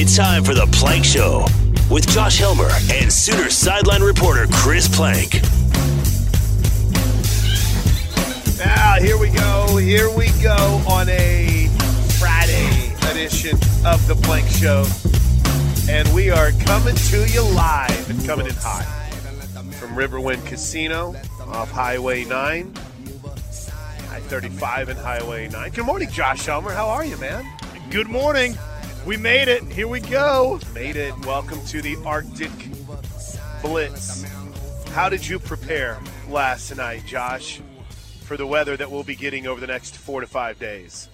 It's time for The Plank Show with Josh Helmer and Sooner Sideline reporter Chris Plank. Ah, here we go on a Friday edition of The Plank Show. And we are coming to you live and coming in hot from Riverwind Casino off Highway 9, I-35 and Highway 9. Good morning, Josh Helmer. How are you, man? Good morning. We made it. Here we go. Made it. Welcome to the Arctic Blitz. How did you prepare last night, Josh, for the weather that we'll be getting over the next 4 to 5 days?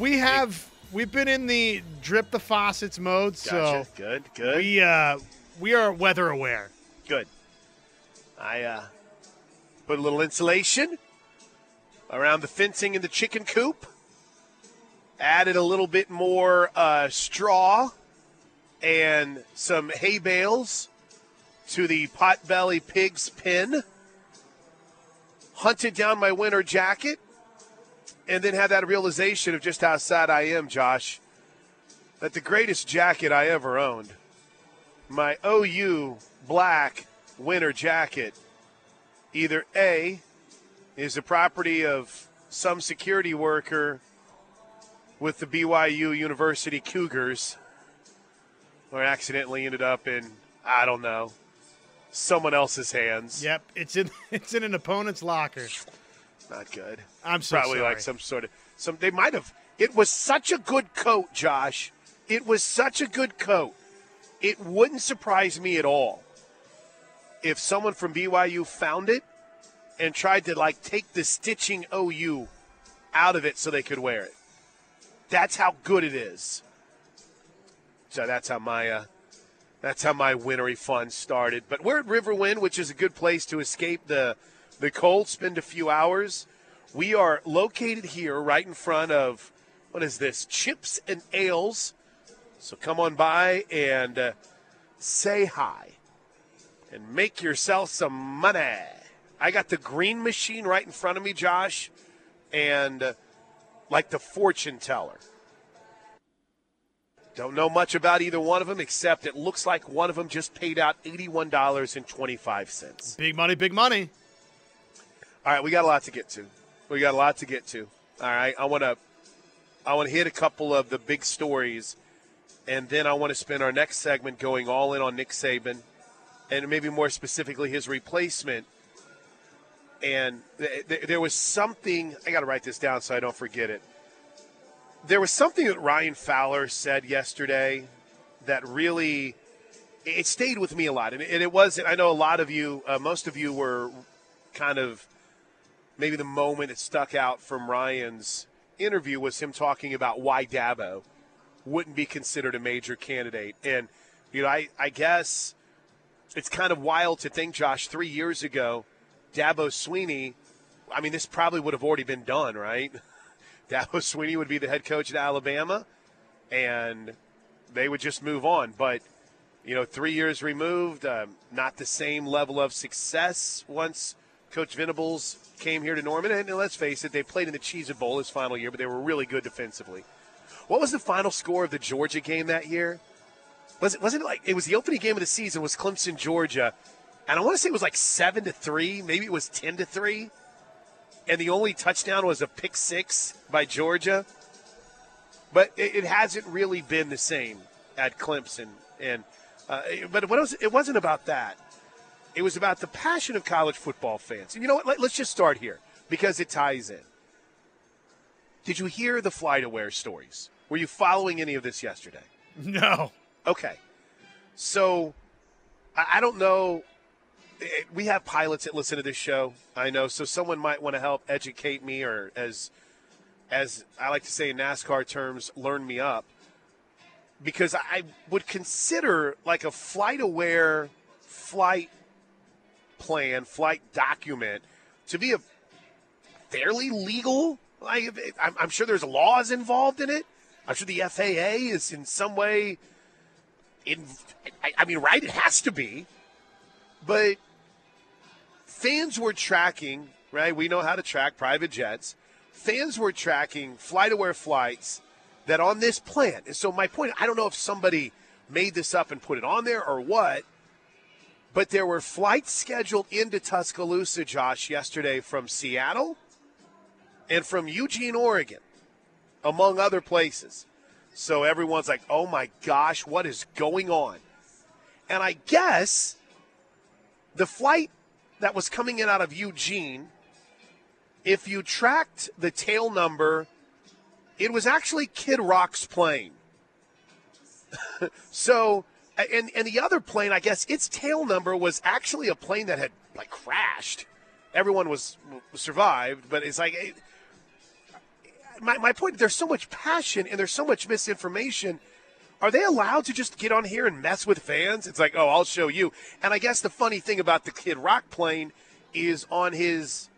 We've been in the drip the faucets mode, gotcha. So good. We are weather aware. Good. I put a little insulation around the fencing in the chicken coop. Added a little bit more straw and some hay bales to the potbelly pig's pen. Hunted down my winter jacket. And then had that realization of just how sad I am, Josh, that the greatest jacket I ever owned, my OU black winter jacket, either A, is the property of some security worker with the BYU University Cougars, or accidentally ended up in, I don't know, someone else's hands. Yep, it's in an opponent's locker. Not good. I'm so probably sorry. Like some sort of they might have. It was such a good coat, Josh. It was such a good coat. It wouldn't surprise me at all if someone from BYU found it and tried to like take the stitching OU out of it so they could wear it. That's how good it is. So that's how my wintry fun started. But we're at Riverwind, which is a good place to escape the cold, spend a few hours. We are located here right in front of, what is this, Chips and Ales. So come on by and say hi and make yourself some money. I got the green machine right in front of me, Josh, and like the fortune teller. Don't know much about either one of them, except it looks like one of them just paid out $81.25. Big money. All right, we got a lot to get to. All right, I want to hit a couple of the big stories, and then I want to spend our next segment going all in on Nick Saban, and maybe more specifically his replacement. And there was something – I got to write this down so I don't forget it. There was something that Ryan Fowler said yesterday that really – it stayed with me a lot. And it was – I know a lot of you most of you were kind of – maybe the moment that stuck out from Ryan's interview was him talking about why Dabo wouldn't be considered a major candidate. And, you know, I guess it's kind of wild to think, Josh, 3 years ago, Dabo Swinney, I mean, this probably would have already been done, right? Dabo Swinney would be the head coach at Alabama, and they would just move on. But, you know, 3 years removed, not the same level of success once Coach Venables came here to Norman, and let's face it, they played in the Cheese Bowl his final year, but they were really good defensively. What was the final score of the Georgia game that year? Wasn't it like it was the opening game of the season was Clemson, Georgia, and I want to say it was like 7-3, maybe it was 10-3, and the only touchdown was a pick six by Georgia. But it hasn't really been the same at Clemson, and but it wasn't about that. It was about the passion of college football fans. And you know what? Let's just start here because it ties in. Did you hear the FlightAware stories? Were you following any of this yesterday? No. Okay. So I don't know. We have pilots that listen to this show. I know. So someone might want to help educate me or, as I like to say in NASCAR terms, learn me up. Because I would consider like a FlightAware flight plan, flight document, to be a fairly legal, like I'm sure there's laws involved in it. I'm sure the FAA is in some way, right, it has to be. But fans were tracking, right, we know how to track private jets. Fans were tracking FlightAware flights that on this plan. And so my point, I don't know if somebody made this up and put it on there or what, but there were flights scheduled into Tuscaloosa, Josh, yesterday from Seattle and from Eugene, Oregon, among other places. So everyone's like, oh, my gosh, what is going on? And I guess the flight that was coming in out of Eugene, if you tracked the tail number, it was actually Kid Rock's plane. So, and the other plane, I guess, its tail number was actually a plane that had, like, crashed. Everyone was survived, but it's like my point, there's so much passion and there's so much misinformation. Are they allowed to just get on here and mess with fans? It's like, oh, I'll show you. And I guess the funny thing about the Kid Rock plane is on his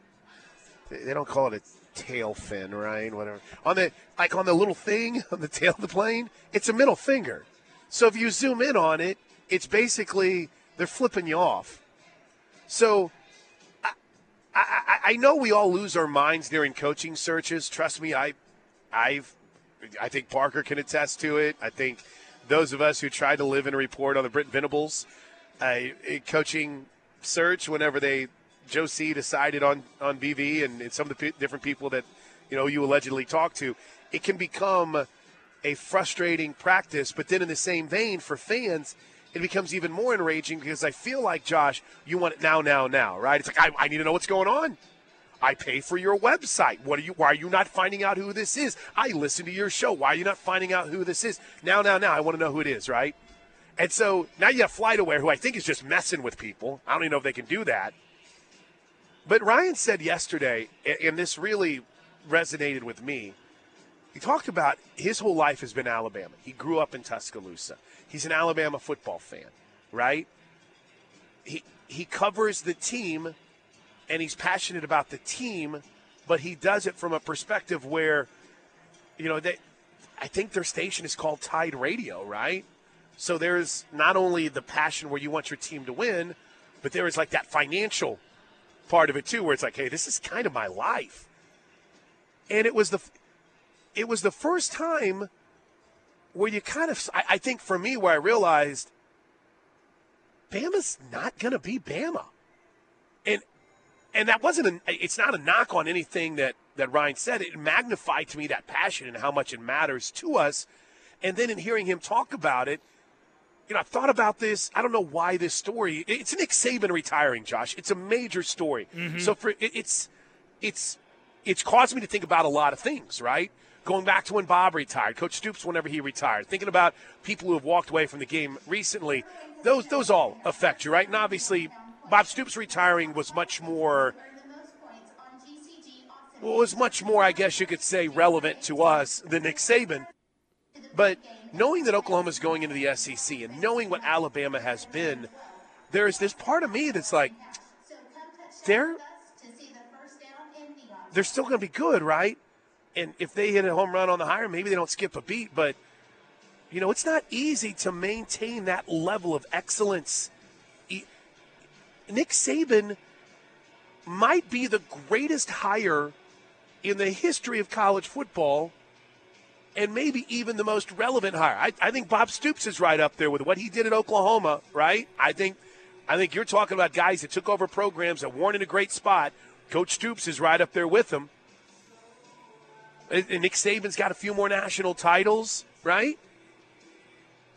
– they don't call it a tail fin, right? Whatever. On the little thing on the tail of the plane, it's a middle finger. So if you zoom in on it, it's basically they're flipping you off. So I know we all lose our minds during coaching searches. Trust me, I think Parker can attest to it. I think those of us who tried to live and report on the Brent Venables coaching search whenever Joe C. decided on BV and some of the different people that, you know, you allegedly talked to, it can become a frustrating practice. But then in the same vein for fans, it becomes even more enraging because I feel like, Josh, you want it now, right? It's like I need to know what's going on. I pay for your website. Why are you not finding out who this is? I listen to your show. Why are you not finding out who this is? Now, I want to know who it is, right? And so now you have FlightAware, who I think is just messing with people. I don't even know if they can do that. But Ryan said yesterday, and this really resonated with me, he talked about his whole life has been Alabama. He grew up in Tuscaloosa. He's an Alabama football fan, right? He covers the team, and he's passionate about the team, but he does it from a perspective where, you know, I think their station is called Tide Radio, right? So there's not only the passion where you want your team to win, but there is like that financial part of it too, where it's like, hey, this is kind of my life. And it was the first time where you kind of, I think for me, where I realized Bama's not going to be Bama. And that wasn't it's not a knock on anything that Ryan said. It magnified to me that passion and how much it matters to us. And then in hearing him talk about it, you know, I've thought about this. I don't know why this story. It's Nick Saban retiring, Josh. It's a major story. Mm-hmm. So it's caused me to think about a lot of things, right? Going back to when Bob retired, Coach Stoops whenever he retired, thinking about people who have walked away from the game recently, those all affect you, right? And obviously – Bob Stoops retiring was much more, I guess you could say, relevant to us than Nick Saban. But knowing that Oklahoma's going into the SEC and knowing what Alabama has been, there is this part of me that's like, they're still going to be good, right? And if they hit a home run on the hire, maybe they don't skip a beat. But, you know, it's not easy to maintain that level of excellence. Nick Saban might be the greatest hire in the history of college football and maybe even the most relevant hire. I think Bob Stoops is right up there with what he did at Oklahoma, right? I think you're talking about guys that took over programs that weren't in a great spot. Coach Stoops is right up there with them. And Nick Saban's got a few more national titles, right?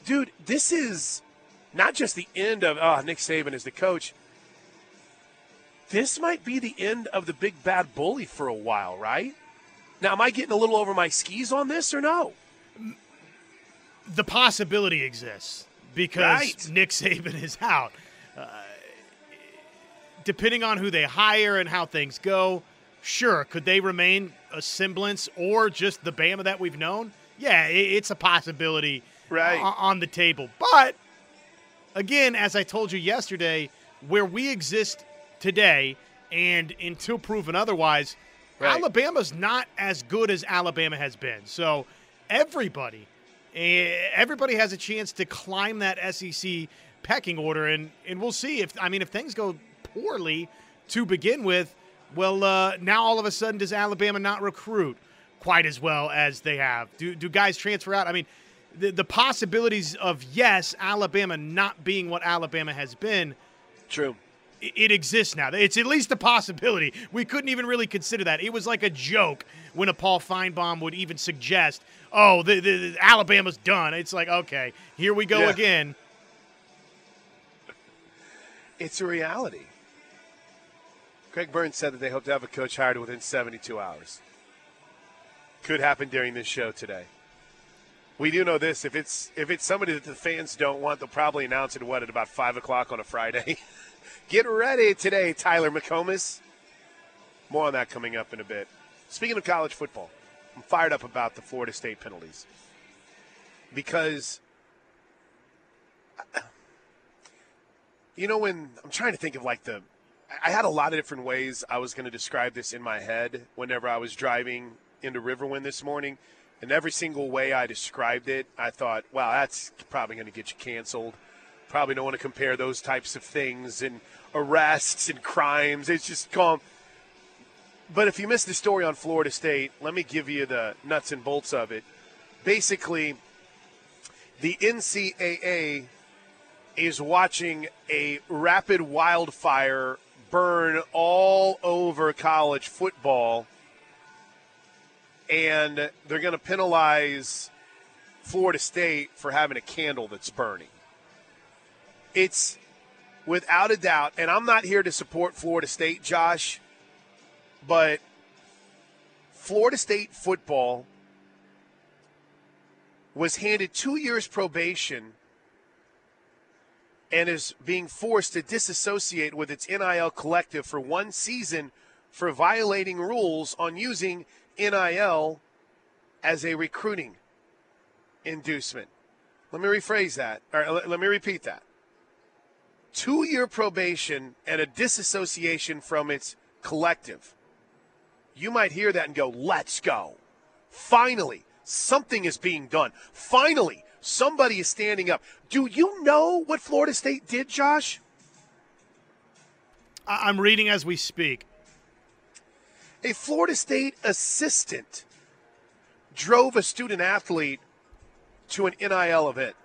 Dude, this is not just the end of Nick Saban is the coach. This might be the end of the big bad bully for a while, right? Now, am I getting a little over my skis on this or no? The possibility exists because Nick Saban is out. Depending on who they hire and how things go, sure, could they remain a semblance or just the Bama that we've known? Yeah, it's a possibility on the table. But, again, as I told you yesterday, where we exist today, and until proven otherwise, Alabama's not as good as Alabama has been. So everybody has a chance to climb that SEC pecking order, and we'll see. If things go poorly to begin with, well, now all of a sudden does Alabama not recruit quite as well as they have? Do guys transfer out? I mean, the possibilities of, yes, Alabama not being what Alabama has been. True. It exists now. It's at least a possibility. We couldn't even really consider that. It was like a joke when a Paul Feinbaum would even suggest, oh, the Alabama's done. It's like, okay, here we go again. It's a reality. Craig Burns said that they hope to have a coach hired within 72 hours. Could happen during this show today. We do know this. If it's somebody that the fans don't want, they'll probably announce it, what, at about 5 o'clock on a Friday. Get ready today, Tyler McComas. More on that coming up in a bit. Speaking of college football, I'm fired up about the Florida State penalties because, you know, when I'm trying to think of like I had a lot of different ways I was going to describe this in my head whenever I was driving into Riverwind this morning, and every single way I described it, I thought, wow, that's probably going to get you canceled. Probably don't want to compare those types of things and arrests and crimes. It's just calm. But if you missed the story on Florida State, let me give you the nuts and bolts of it. Basically, the NCAA is watching a rapid wildfire burn all over college football, and they're going to penalize Florida State for having a candle that's burning. It's without a doubt, and I'm not here to support Florida State, Josh, but Florida State football was handed 2 years probation and is being forced to disassociate with its NIL collective for one season for violating rules on using NIL as a recruiting inducement. Let me rephrase that, or let me repeat that. 2-year probation and a disassociation from its collective. You might hear that and go, let's go. Finally, something is being done. Finally, somebody is standing up. Do you know what Florida State did, Josh? I'm reading as we speak. A Florida State assistant drove a student athlete to an NIL event.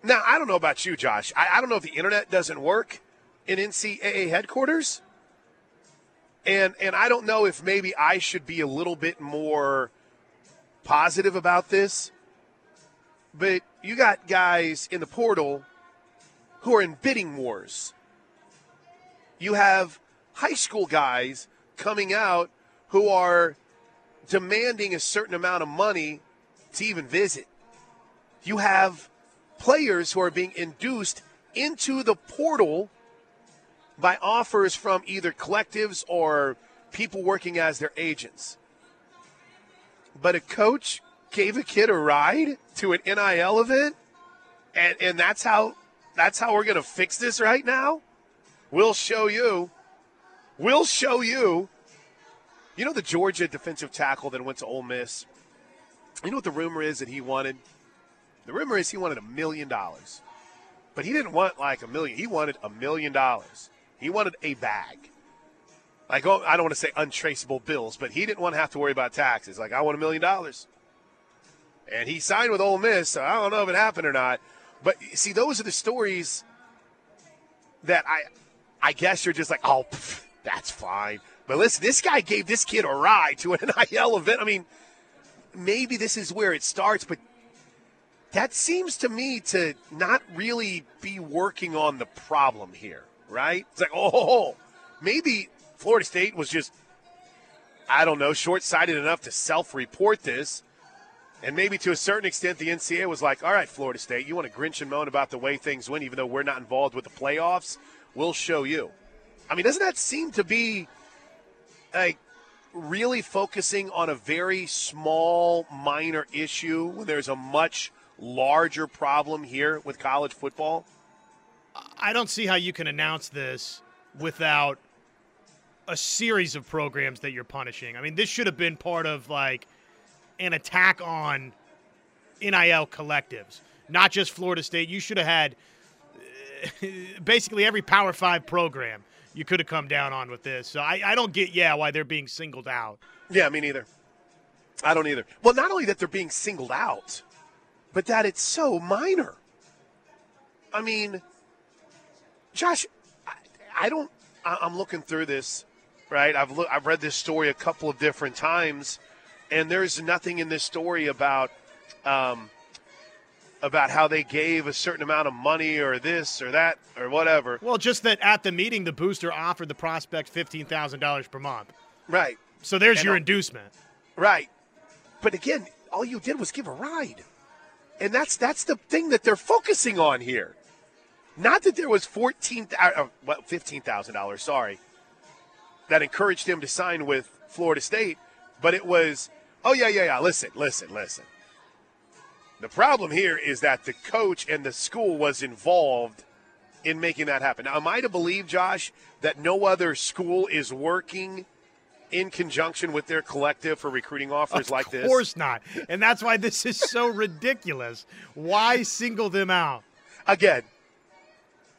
Now, I don't know about you, Josh. I don't know if the internet doesn't work in NCAA headquarters. And I don't know if maybe I should be a little bit more positive about this. But you got guys in the portal who are in bidding wars. You have high school guys coming out who are demanding a certain amount of money to even visit. You have players who are being induced into the portal by offers from either collectives or people working as their agents. But a coach gave a kid a ride to an NIL event, and that's how we're going to fix this right now? We'll show you. We'll show you. You know the Georgia defensive tackle that went to Ole Miss? You know what the rumor is that he wanted? The rumor is he wanted $1 million, but he didn't want like $1 million. He wanted $1 million. He wanted a bag. Like, oh, I don't want to say untraceable bills, but he didn't want to have to worry about taxes. Like, I want $1 million. And he signed with Ole Miss, so I don't know if it happened or not. But, see, those are the stories that I guess you're just like, oh, pff, that's fine. But listen, this guy gave this kid a ride to an NIL event. I mean, maybe this is where it starts, but that seems to me to not really be working on the problem here, right? It's like, oh, maybe Florida State was just, I don't know, short-sighted enough to self-report this. And maybe to a certain extent the NCAA was like, all right, Florida State, you want to grinch and moan about the way things went even though we're not involved with the playoffs? We'll show you. I mean, doesn't that seem to be like really focusing on a very small, minor issue when there's a much larger problem here with college football? I don't see how you can announce this without a series of programs that you're punishing. I mean, this should have been part of like an attack on NIL collectives, not just Florida State. You should have had basically every Power 5 program you could have come down on with this. So I don't get, why they're being singled out. Yeah, me neither. I don't either. Well, not only that they're being singled out, but that it's so minor. I mean, Josh, I'm looking through this, right? I've read this story a couple of different times, and there's nothing in this story about how they gave a certain amount of money or this or that or whatever. Well, just that at the meeting, the booster offered the prospect $15,000 per month. Right. So there's your inducement. Right. But again, all you did was give a ride. And that's the thing that they're focusing on here. Not that there was $15,000, that encouraged him to sign with Florida State, but it was, listen. The problem here is that the coach and the school was involved in making that happen. Now, am I to believe, Josh, that no other school is working in conjunction with their collective for recruiting offers like this? Of course not. And that's why this is so ridiculous. Why single them out? Again,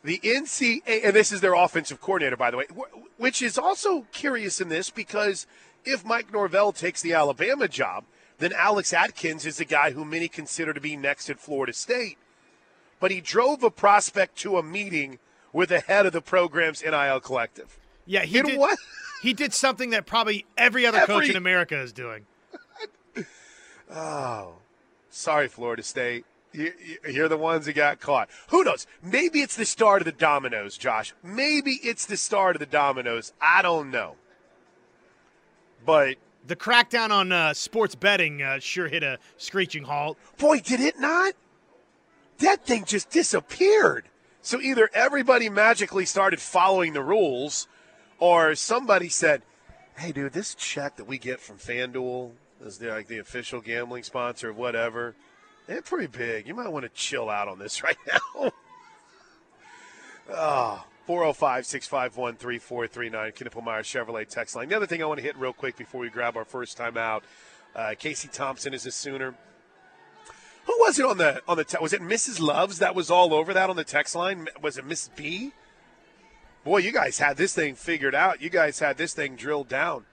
the NCAA, and this is their offensive coordinator, by the way, which is also curious in this because if Mike Norvell takes the Alabama job, then Alex Atkins is the guy who many consider to be next at Florida State. But he drove a prospect to a meeting with the head of the program's NIL collective. Yeah, he did something that probably every other coach in America is doing. Oh, sorry, Florida State. You're the ones who got caught. Who knows? Maybe it's the start of the dominoes, Josh. Maybe it's the start of the dominoes. I don't know. But the crackdown on sports betting sure hit a screeching halt. Boy, did it not? That thing just disappeared. So either everybody magically started following the rules, or somebody said, hey, dude, this check that we get from FanDuel is like the official gambling sponsor of whatever. They're pretty big. You might want to chill out on this right now. 405-651-3439, Knippelmeyer Chevrolet text line. The other thing I want to hit real quick before we grab our first time out, Casey Thompson is a Sooner. Who was it was it Mrs. Loves that was all over that on the text line? Was it Miss B? Boy, you guys had this thing figured out. You guys had this thing drilled down.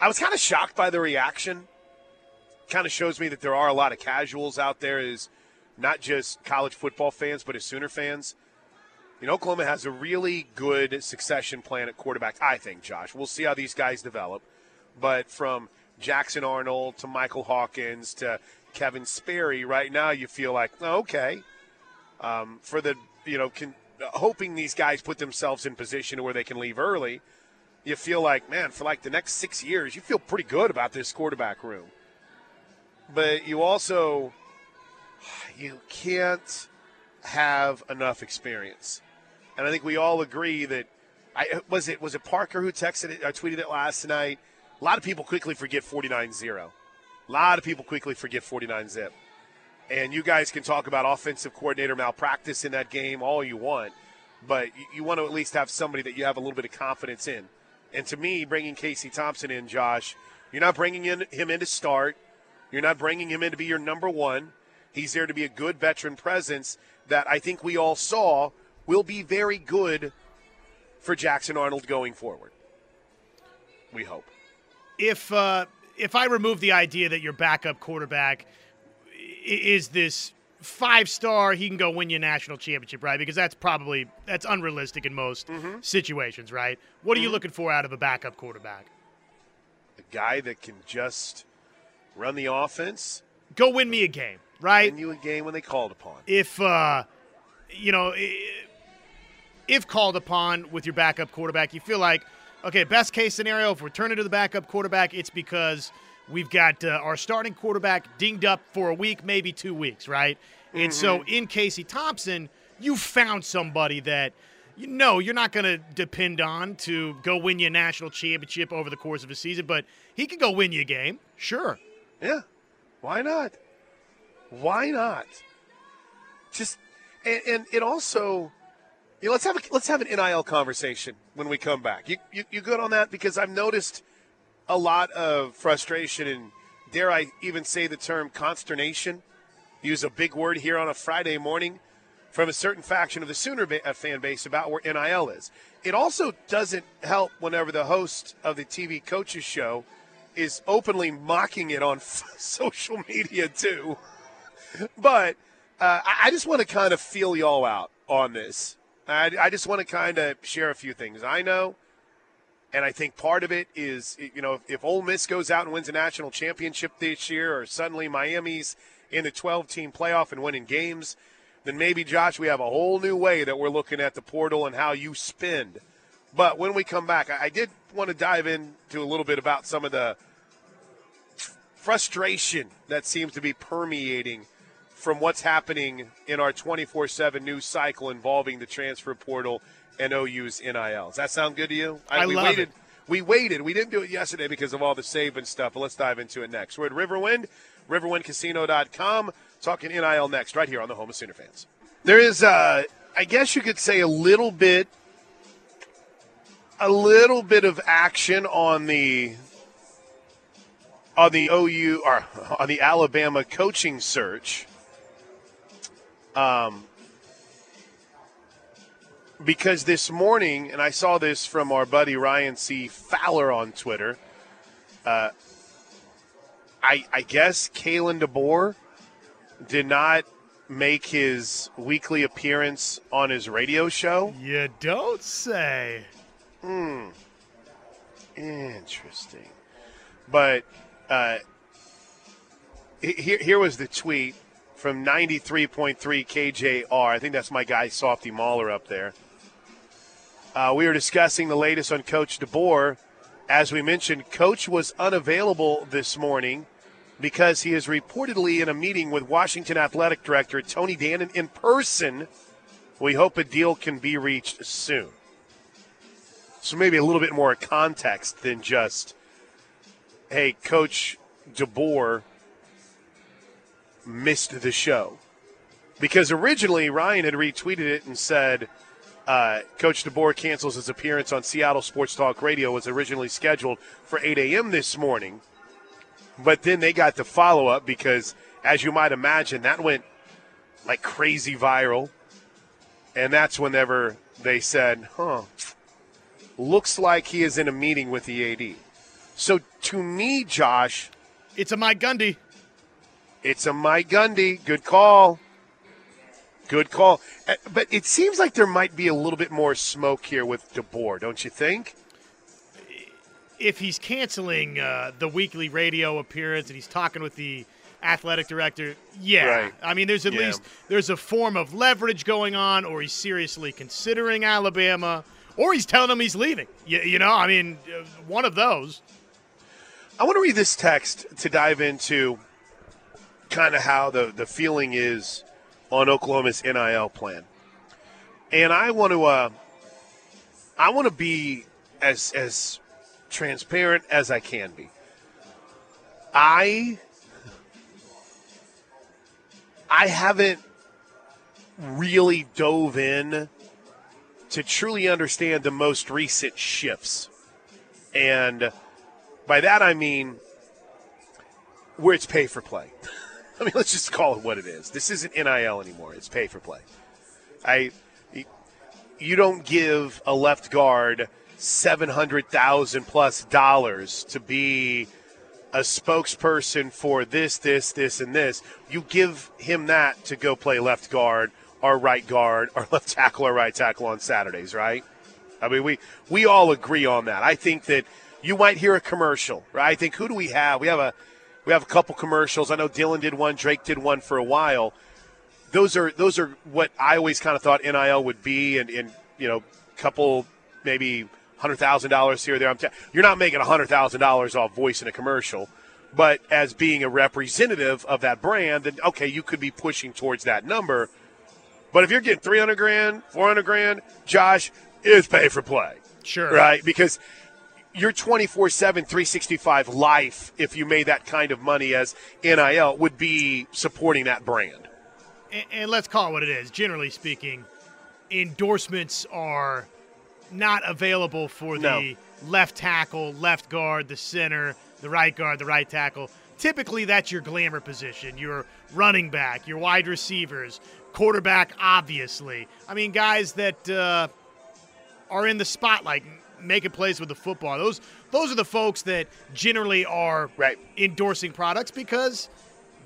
I was kind of shocked by the reaction. Kind of shows me that there are a lot of casuals out there, is not just college football fans, but as Sooner fans. You know, Oklahoma has a really good succession plan at quarterback, I think, Josh. We'll see how these guys develop. But from Jackson Arnold to Michael Hawkins to Kevin Sperry, right now you feel like, oh, okay, for the, you know, hoping these guys put themselves in position where they can leave early, you feel like, man, for like the next 6 years, you feel pretty good about this quarterback room. But you also, you can't have enough experience. And I think we all agree that was it Parker who texted it or tweeted it last night? A lot of people quickly forget 49-0. A lot of people quickly forget 49-zip. And you guys can talk about offensive coordinator malpractice in that game all you want, but you want to at least have somebody that you have a little bit of confidence in. And to me, bringing Casey Thompson in, Josh, you're not bringing him in to start. You're not bringing him in to be your number one. He's there to be a good veteran presence that I think we all saw will be very good for Jackson Arnold going forward. We hope. If I remove the idea that your backup quarterback is this five-star, he can go win you a national championship, right? Because that's unrealistic in most situations, right? What are you looking for out of a backup quarterback? A guy that can just run the offense. Go win me a game. Right? Win you a game when they called upon. If called upon with your backup quarterback, you feel like, okay, best case scenario, if we're turning to the backup quarterback, it's because we've got our starting quarterback dinged up for a week, maybe 2 weeks, right? Mm-hmm. And so in Casey Thompson, you found somebody that, you know, you're not going to depend on to go win you a national championship over the course of a season, but he can go win you a game. Sure. Yeah. Why not? Why not? Just and it also, you know, let's have an NIL conversation when we come back. You good on that? Because I've noticed a lot of frustration and, dare I even say the term, consternation. Use a big word here on a Friday morning from a certain faction of the Sooner fan base about where NIL is. It also doesn't help whenever the host of the TV coaches show is openly mocking it on social media too. But I just want to kind of feel y'all out on this. I just want to kind of share a few things I know. And I think part of it is, you know, if Ole Miss goes out and wins a national championship this year, or suddenly Miami's in the 12-team playoff and winning games, then maybe, Josh, we have a whole new way that we're looking at the portal and how you spend. But when we come back, I did want to dive into a little bit about some of the frustration that seems to be permeating from what's happening in our 24/7 news cycle involving the transfer portal and OU's NILs. That sound good to you? We waited. We didn't do it yesterday because of all the Saban stuff, but let's dive into it next. We're at Riverwind, riverwindcasino.com, talking NIL next right here on the home of Sooner fans. There is, I guess you could say, a little bit of action on the OU or on the Alabama coaching search, because this morning, and I saw this from our buddy Ryan C. Fowler on Twitter, I guess Kalen DeBoer did not make his weekly appearance on his radio show. You don't say. Interesting. But here was the tweet from 93.3 KJR. I think that's my guy, Softy Mahler, up there. We were discussing the latest on Coach DeBoer. As we mentioned, Coach was unavailable this morning because he is reportedly in a meeting with Washington Athletic Director Tony Dannon in person. We hope a deal can be reached soon. So maybe a little bit more context than just, hey, Coach DeBoer missed the show. Because originally Ryan had retweeted it and said, Coach DeBoer cancels his appearance on Seattle Sports Talk Radio. It was originally scheduled for 8 a.m. this morning. But then they got the follow-up because, as you might imagine, that went like crazy viral. And that's whenever they said, looks like he is in a meeting with the AD. So to me, Josh, it's a Mike Gundy. It's a Mike Gundy. Good call. Good call. But it seems like there might be a little bit more smoke here with DeBoer, don't you think? If he's canceling the weekly radio appearance and he's talking with the athletic director, yeah. Right. I mean, there's at least there's a form of leverage going on, or he's seriously considering Alabama. Or he's telling him he's leaving. You know, I mean, one of those. I want to read this text to dive into kind of how the feeling is on Oklahoma's NIL plan. And I want to be as transparent as I can be. I haven't really dove in to truly understand the most recent shifts. And by that I mean where it's pay for play. I mean, let's just call it what it is. This isn't NIL anymore. It's pay for play. You don't give a left guard $700,000+ to be a spokesperson for this, and this. You give him that to go play left guard, our right guard, our left tackle, our right tackle on Saturdays, right? I mean, we all agree on that. I think that you might hear a commercial, right? I think, who do we have? We have a couple commercials. I know Dylan did one, Drake did one for a while. Those are what I always kind of thought NIL would be, and you know, couple maybe $100,000 here or there. You're not making $100,000 off voice in a commercial, but as being a representative of that brand, then okay, you could be pushing towards that number. But if you're getting $300,000, $400,000, Josh, it's pay for play. Sure. Right? Because your 24/7, 365 life, if you made that kind of money as NIL, would be supporting that brand. And let's call it what it is. Generally speaking, endorsements are not available for the left tackle, left guard, the center, the right guard, the right tackle. Typically, that's your glamour position, your running back, your wide receivers, quarterback, obviously. I mean, guys that are in the spotlight, making plays with the football. Those are the folks that generally are endorsing products because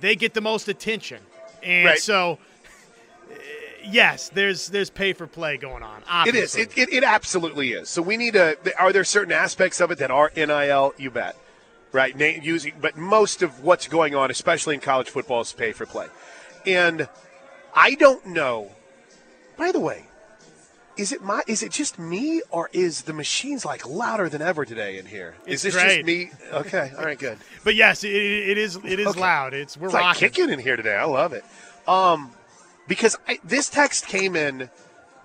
they get the most attention. And so, yes, there's pay for play going on. Obviously. It is. It absolutely is. So we need to – are there certain aspects of it that are NIL? You bet. Right, but most of what's going on, especially in college football, is pay for play. And I don't know, by the way, is it just me, or is the machines like louder than ever today in here? Is this just me? Okay, all right, good. But yes, it is okay. Loud. It's like kicking in here today. I love it. Because this text came in,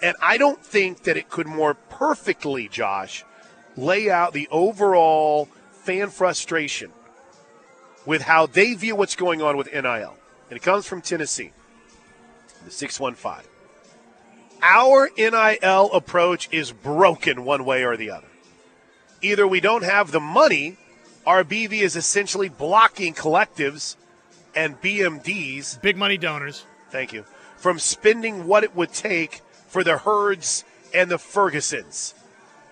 and I don't think that it could more perfectly, Josh, lay out the overall fan frustration with how they view what's going on with NIL. And it comes from Tennessee, the 615. Our NIL approach is broken one way or the other. Either we don't have the money, our BV is essentially blocking collectives and BMDs. Big money donors. Thank you. From spending what it would take for the Herds and the Fergusons.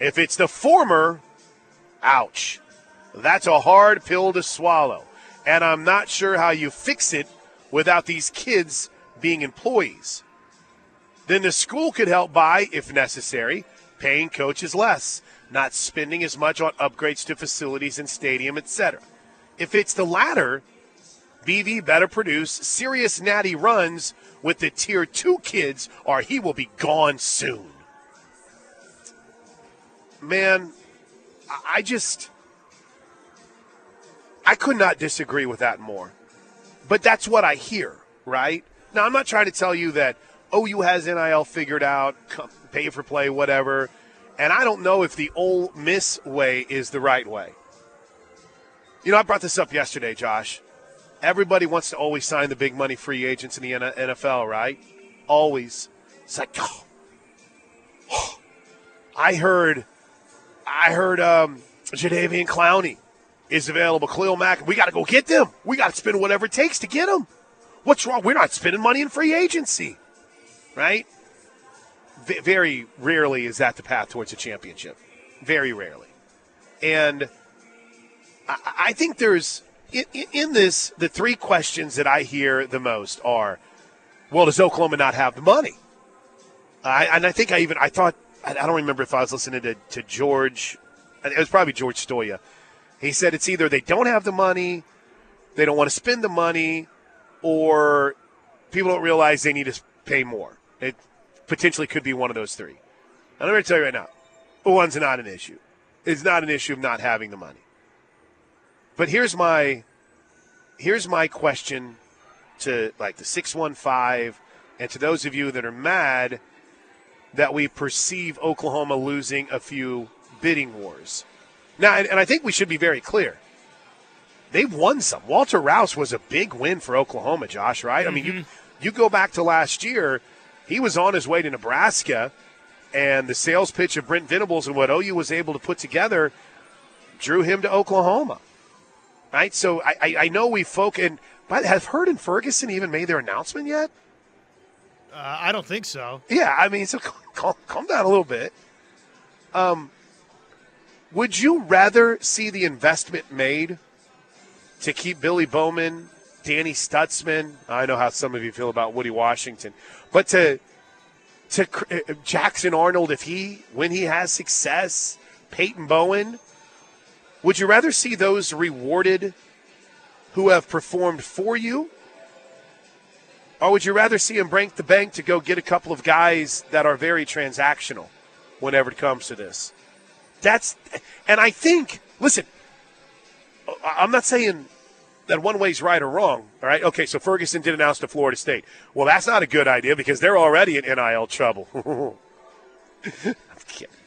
If it's the former, ouch. That's a hard pill to swallow, and I'm not sure how you fix it without these kids being employees. Then the school could help by, if necessary, paying coaches less, not spending as much on upgrades to facilities and stadium, etc. If it's the latter, BV better produce serious natty runs with the Tier 2 kids, or he will be gone soon. Man, I could not disagree with that more. But that's what I hear, right? Now, I'm not trying to tell you that OU has NIL figured out, pay for play, whatever. And I don't know if the Ole Miss way is the right way. You know, I brought this up yesterday, Josh. Everybody wants to always sign the big money free agents in the NFL, right? Always. It's like, oh. I heard Jadeveon Clowney is available. Khalil Mack, we got to go get them. We got to spend whatever it takes to get them. What's wrong? We're not spending money in free agency, right? Very rarely is that the path towards a championship. Very rarely. And I think there's, in this, the three questions that I hear the most are, well, does Oklahoma not have the money? I don't remember if I was listening to George, it was probably George Stoya. He said it's either they don't have the money, they don't want to spend the money, or people don't realize they need to pay more. It potentially could be one of those three. I'm going to tell you right now, one's not an issue. It's not an issue of not having the money. But here's my question to like the 615 and to those of you that are mad that we perceive Oklahoma losing a few bidding wars. Now, and I think we should be very clear. They've won some. Walter Rouse was a big win for Oklahoma, Josh, right? Mm-hmm. I mean, you go back to last year, he was on his way to Nebraska, and the sales pitch of Brent Venables and what OU was able to put together drew him to Oklahoma, right? So I know we focus. But have Hurd and Ferguson even made their announcement yet? I don't think so. Yeah, I mean, so calm down a little bit. Would you rather see the investment made to keep Billy Bowman, Danny Stutzman? I know how some of you feel about Woody Washington, but to Jackson Arnold, when he has success, Peyton Bowen, would you rather see those rewarded who have performed for you, or would you rather see him break the bank to go get a couple of guys that are very transactional whenever it comes to this? And I think, listen, I'm not saying that one way's right or wrong, all right? Okay, so Ferguson did announce to Florida State. Well, that's not a good idea because they're already in NIL trouble.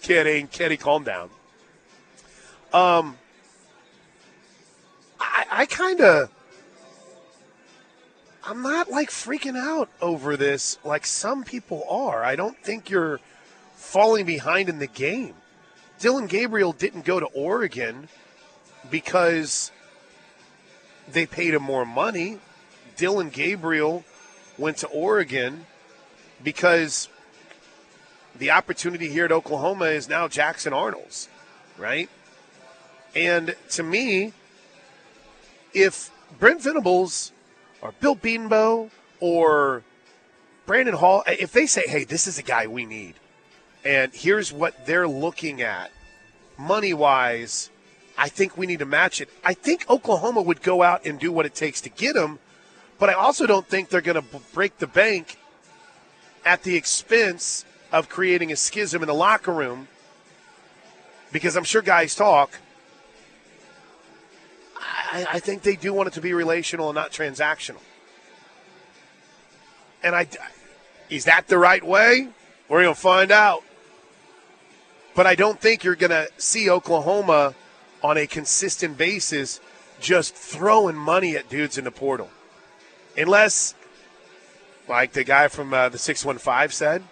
Kidding, calm down. I'm not like freaking out over this like some people are. I don't think you're falling behind in the game. Dylan Gabriel didn't go to Oregon because they paid him more money. Dylan Gabriel went to Oregon because the opportunity here at Oklahoma is now Jackson Arnold's. right? And to me, if Brent Venables or Bill Beanbo or Brandon Hall, if they say, hey, this is a guy we need, and here's what they're looking at money-wise, I think we need to match it. I think Oklahoma would go out and do what it takes to get him, but I also don't think they're going to break the bank at the expense of creating a schism in the locker room, because I'm sure guys talk. I think they do want it to be relational and not transactional. And is that the right way? We're going to find out. But I don't think you're going to see Oklahoma on a consistent basis just throwing money at dudes in the portal. Unless, like the guy from the 615 said,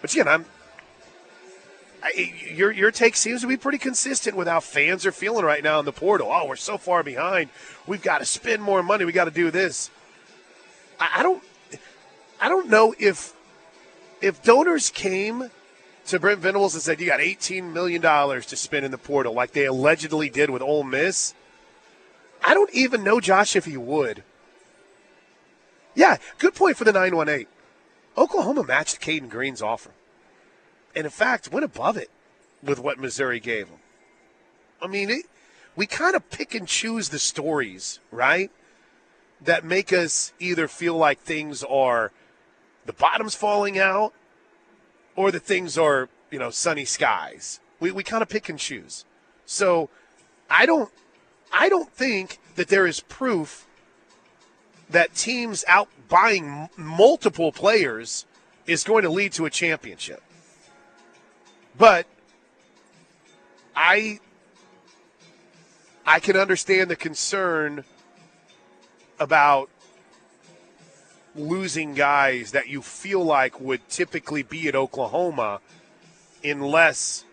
but again, your take seems to be pretty consistent with how fans are feeling right now in the portal. Oh, we're so far behind. We've got to spend more money. We've got to do this. I don't know if donors came to Brent Venables and said, you got $18 million to spend in the portal like they allegedly did with Ole Miss. I don't even know, Josh, if he would. Yeah, good point for the 918. Oklahoma matched Caden Green's offer. And, in fact, went above it with what Missouri gave him. I mean, we kind of pick and choose the stories, right, that make us either feel like things are the bottom's falling out, or the things are, you know, sunny skies. We kind of pick and choose. So I don't think that there is proof that teams out buying multiple players is going to lead to a championship. But I can understand the concern about losing guys that you feel like would typically be at Oklahoma unless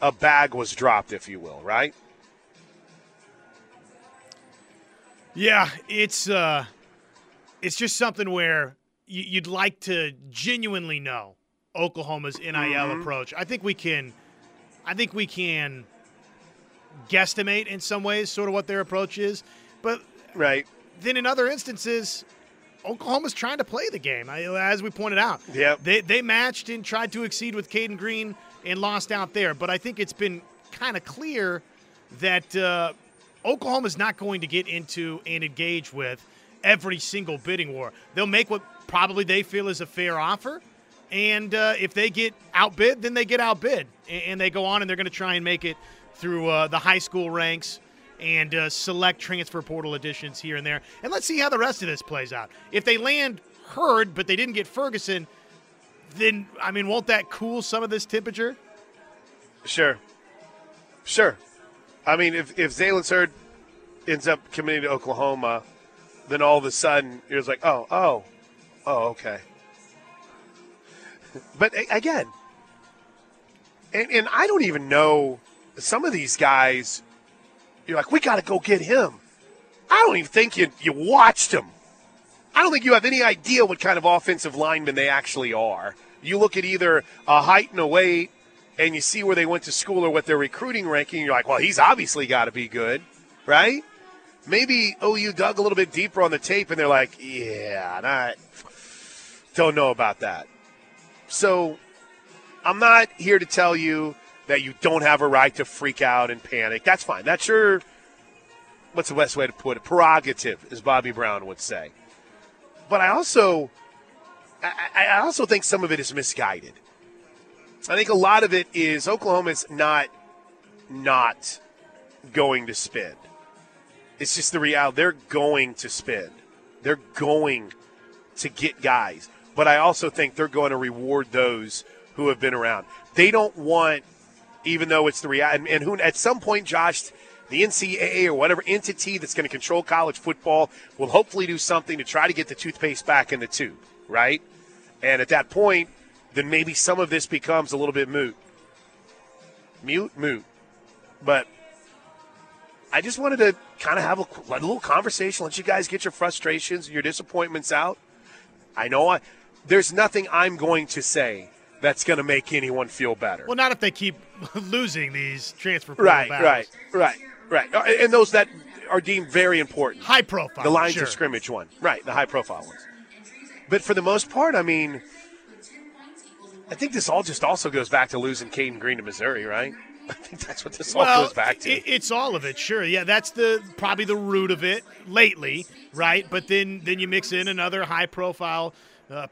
a bag was dropped, if you will, right? Yeah, it's just something where you'd like to genuinely know Oklahoma's NIL approach. I think we can guesstimate in some ways sort of what their approach is, but right. Then in other instances, Oklahoma's trying to play the game, as we pointed out. Yep. They matched and tried to exceed with Caden Green and lost out there. But I think it's been kind of clear that Oklahoma's not going to get into and engage with every single bidding war. They'll make what probably they feel is a fair offer. And if they get outbid, then they get outbid. And they go on and they're going to try and make it through the high school ranks and select transfer portal additions here and there. And let's see how the rest of this plays out. If they land Hurd, but they didn't get Ferguson, then, I mean, won't that cool some of this temperature? Sure. I mean, if Zaylen Hurd ends up committing to Oklahoma, then all of a sudden you're just like, oh, okay. But, again, and I don't even know some of these guys – you're like, we got to go get him. I don't even think you watched him. I don't think you have any idea what kind of offensive linemen they actually are. You look at either a height and a weight, and you see where they went to school or what their recruiting ranking, you're like, well, he's obviously got to be good, right? Maybe OU dug a little bit deeper on the tape, and they're like, yeah, and I don't know about that. So I'm not here to tell you that you don't have a right to freak out and panic. That's fine. That's your, what's the best way to put it, prerogative, as Bobby Brown would say. But I also think some of it is misguided. I think a lot of it is Oklahoma's not going to spend. It's just the reality. They're going to spend. They're going to get guys. But I also think they're going to reward those who have been around. They don't want, even though it's the reality, and who at some point, Josh, the NCAA or whatever entity that's going to control college football will hopefully do something to try to get the toothpaste back in the tube, right? And at that point, then maybe some of this becomes a little bit moot. But I just wanted to kind of have a little conversation, let you guys get your frustrations and your disappointments out. I know there's nothing I'm going to say that's going to make anyone feel better. Well, not if they keep losing these transfer portal battles. Right. And those that are deemed very important. High profile. The lines of scrimmage one. Right, the high profile ones. But for the most part, I mean, I think this all just also goes back to losing Caden Green to Missouri, right? I think that's what this all goes back to. It's all of it, sure. Yeah, that's probably the root of it lately, right? But then you mix in another high-profile,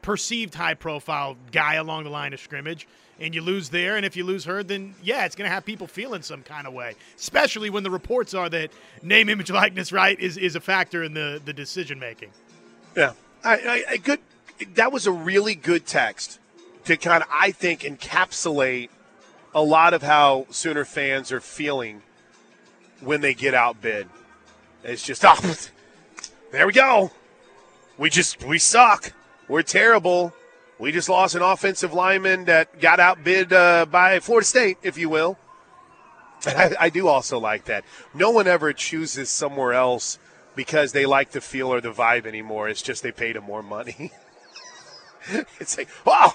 perceived high-profile guy along the line of scrimmage, and you lose there. And if you lose her, then, yeah, it's going to have people feeling some kind of way, especially when the reports are that name, image, likeness, right, is a factor in the decision-making. Yeah. That was a really good text to kind of, I think, encapsulate a lot of how Sooner fans are feeling when they get outbid. It's just, there we go. We suck. We're terrible. We just lost an offensive lineman that got outbid by Florida State, if you will. And I do also like that. No one ever chooses somewhere else because they like the feel or the vibe anymore. It's just they paid him more money. It's like, wow,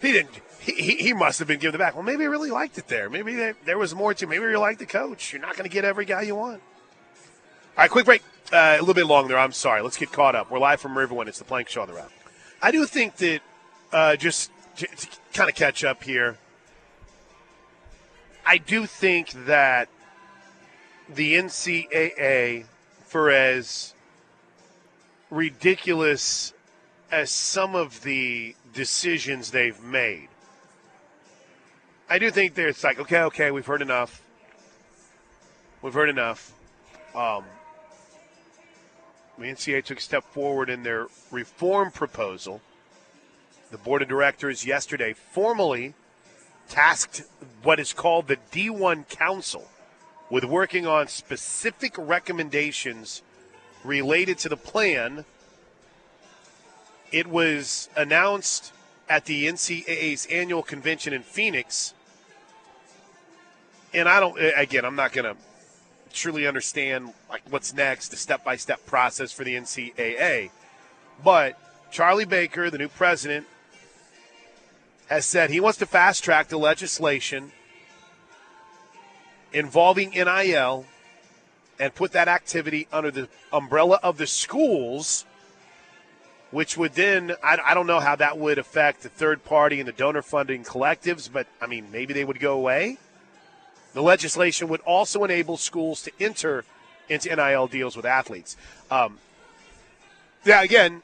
he didn't. He must have been given the back. Well, maybe he really liked it there. Maybe there was more to it. Maybe you like the coach. You're not going to get every guy you want. All right, quick break. A little bit long there. I'm sorry. Let's get caught up. We're live from Riverwind. It's the Plank Show on the Route. I do think that just to kind of catch up here, I do think that the NCAA, for as ridiculous as some of the decisions they've made, I do think it's like, okay, we've heard enough. The NCAA took a step forward in their reform proposal. The board of directors yesterday formally tasked what is called the D1 Council with working on specific recommendations related to the plan. It was announced at the NCAA's annual convention in Phoenix. And I'm not going to truly understand what's next, the step-by-step process for the NCAA. But Charlie Baker, the new president, has said he wants to fast-track the legislation involving NIL and put that activity under the umbrella of the schools, which would then, I don't know how that would affect the third party and the donor funding collectives, but, I mean, maybe they would go away. The legislation would also enable schools to enter into NIL deals with athletes. Again,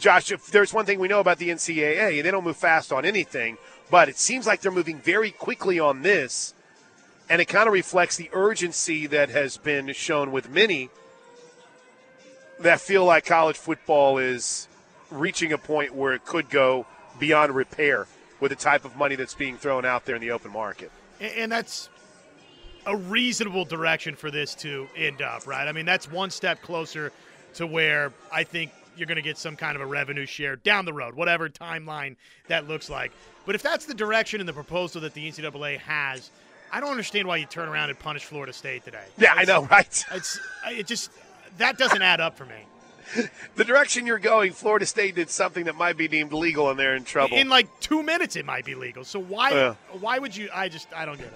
Josh, if there's one thing we know about the NCAA, they don't move fast on anything, but it seems like they're moving very quickly on this, and it kind of reflects the urgency that has been shown with many that feel like college football is reaching a point where it could go beyond repair with the type of money that's being thrown out there in the open market. And that's a reasonable direction for this to end up, right? I mean, that's one step closer to where I think you're going to get some kind of a revenue share down the road, whatever timeline that looks like. But if that's the direction and the proposal that the NCAA has, I don't understand why you turn around and punish Florida State today. Yeah, I know, right? That doesn't add up for me. The direction you're going, Florida State did something that might be deemed legal, and they're in trouble. In 2 minutes, it might be legal. So why would you – I don't get it.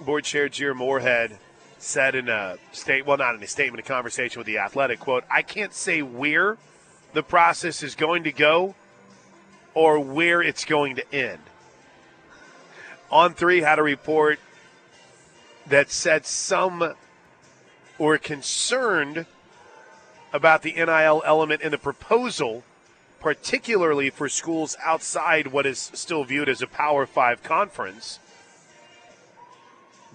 Board Chair Jere Moorhead said in a statement – well, not in a statement, a conversation with The Athletic, quote, "I can't say where the process is going to go or where it's going to end." On3 had a report that said some were concerned – about the NIL element in the proposal, particularly for schools outside what is still viewed as a Power 5 conference.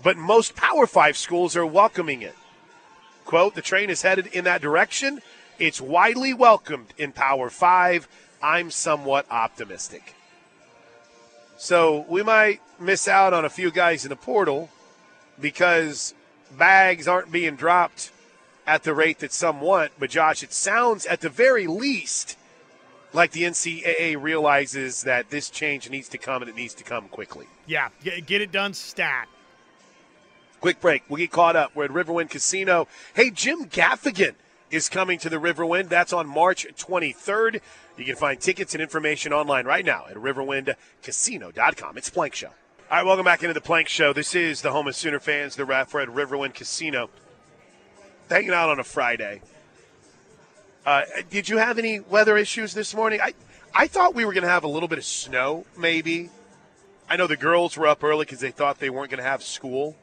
But most Power 5 schools are welcoming it. Quote, "The train is headed in that direction. It's widely welcomed in Power 5. I'm somewhat optimistic." So we might miss out on a few guys in the portal because bags aren't being dropped at the rate that some want. But, Josh, it sounds at the very least like the NCAA realizes that this change needs to come, and it needs to come quickly. Yeah, get it done stat. Quick break. We'll get caught up. We're at Riverwind Casino. Hey, Jim Gaffigan is coming to the Riverwind. That's on March 23rd. You can find tickets and information online right now at riverwindcasino.com. It's Plank Show. All right, welcome back into the Plank Show. This is the home of Sooner fans, the Ref Red Riverwind Casino. Hanging out on a Friday. Did you have any weather issues this morning? I thought we were going to have a little bit of snow, maybe. I know the girls were up early because they thought they weren't going to have school.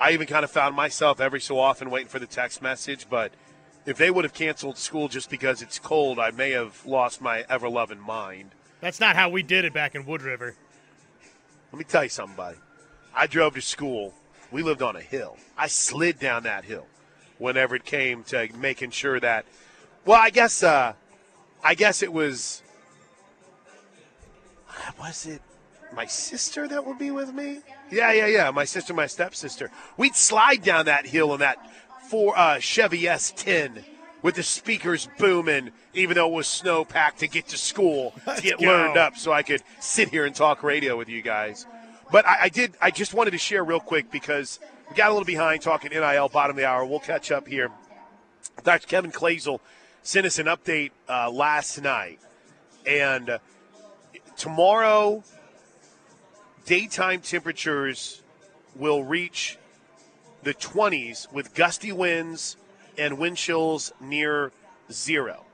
I even kind of found myself every so often waiting for the text message, but if they would have canceled school just because it's cold, I may have lost my ever-loving mind. That's not how we did it back in Wood River. Let me tell you something, buddy. I drove to school. We lived on a hill. I slid down that hill whenever it came to making sure that – well, I guess it was – was it? My sister that would be with me? Yeah. My sister, my stepsister. We'd slide down that hill in that Chevy S10 with the speakers booming, even though it was snow-packed, to get to school, to get learned up so I could sit here and talk radio with you guys. But I just wanted to share real quick because we got a little behind talking NIL, bottom of the hour. We'll catch up here. Dr. Kevin Clazel sent us an update last night. And tomorrow – daytime temperatures will reach the 20s with gusty winds and wind chills near zero.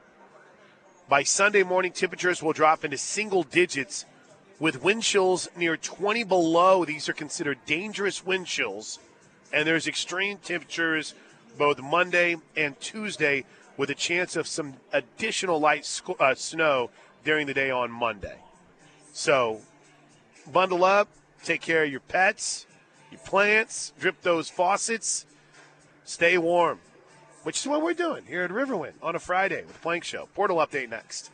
By Sunday morning, temperatures will drop into single digits with wind chills near 20 below. These are considered dangerous wind chills, and there's extreme temperatures both Monday and Tuesday with a chance of some additional light snow during the day on Monday. So bundle up, take care of your pets, your plants, drip those faucets, stay warm, which is what we're doing here at Riverwind on a Friday with Plank Show. Portal update next.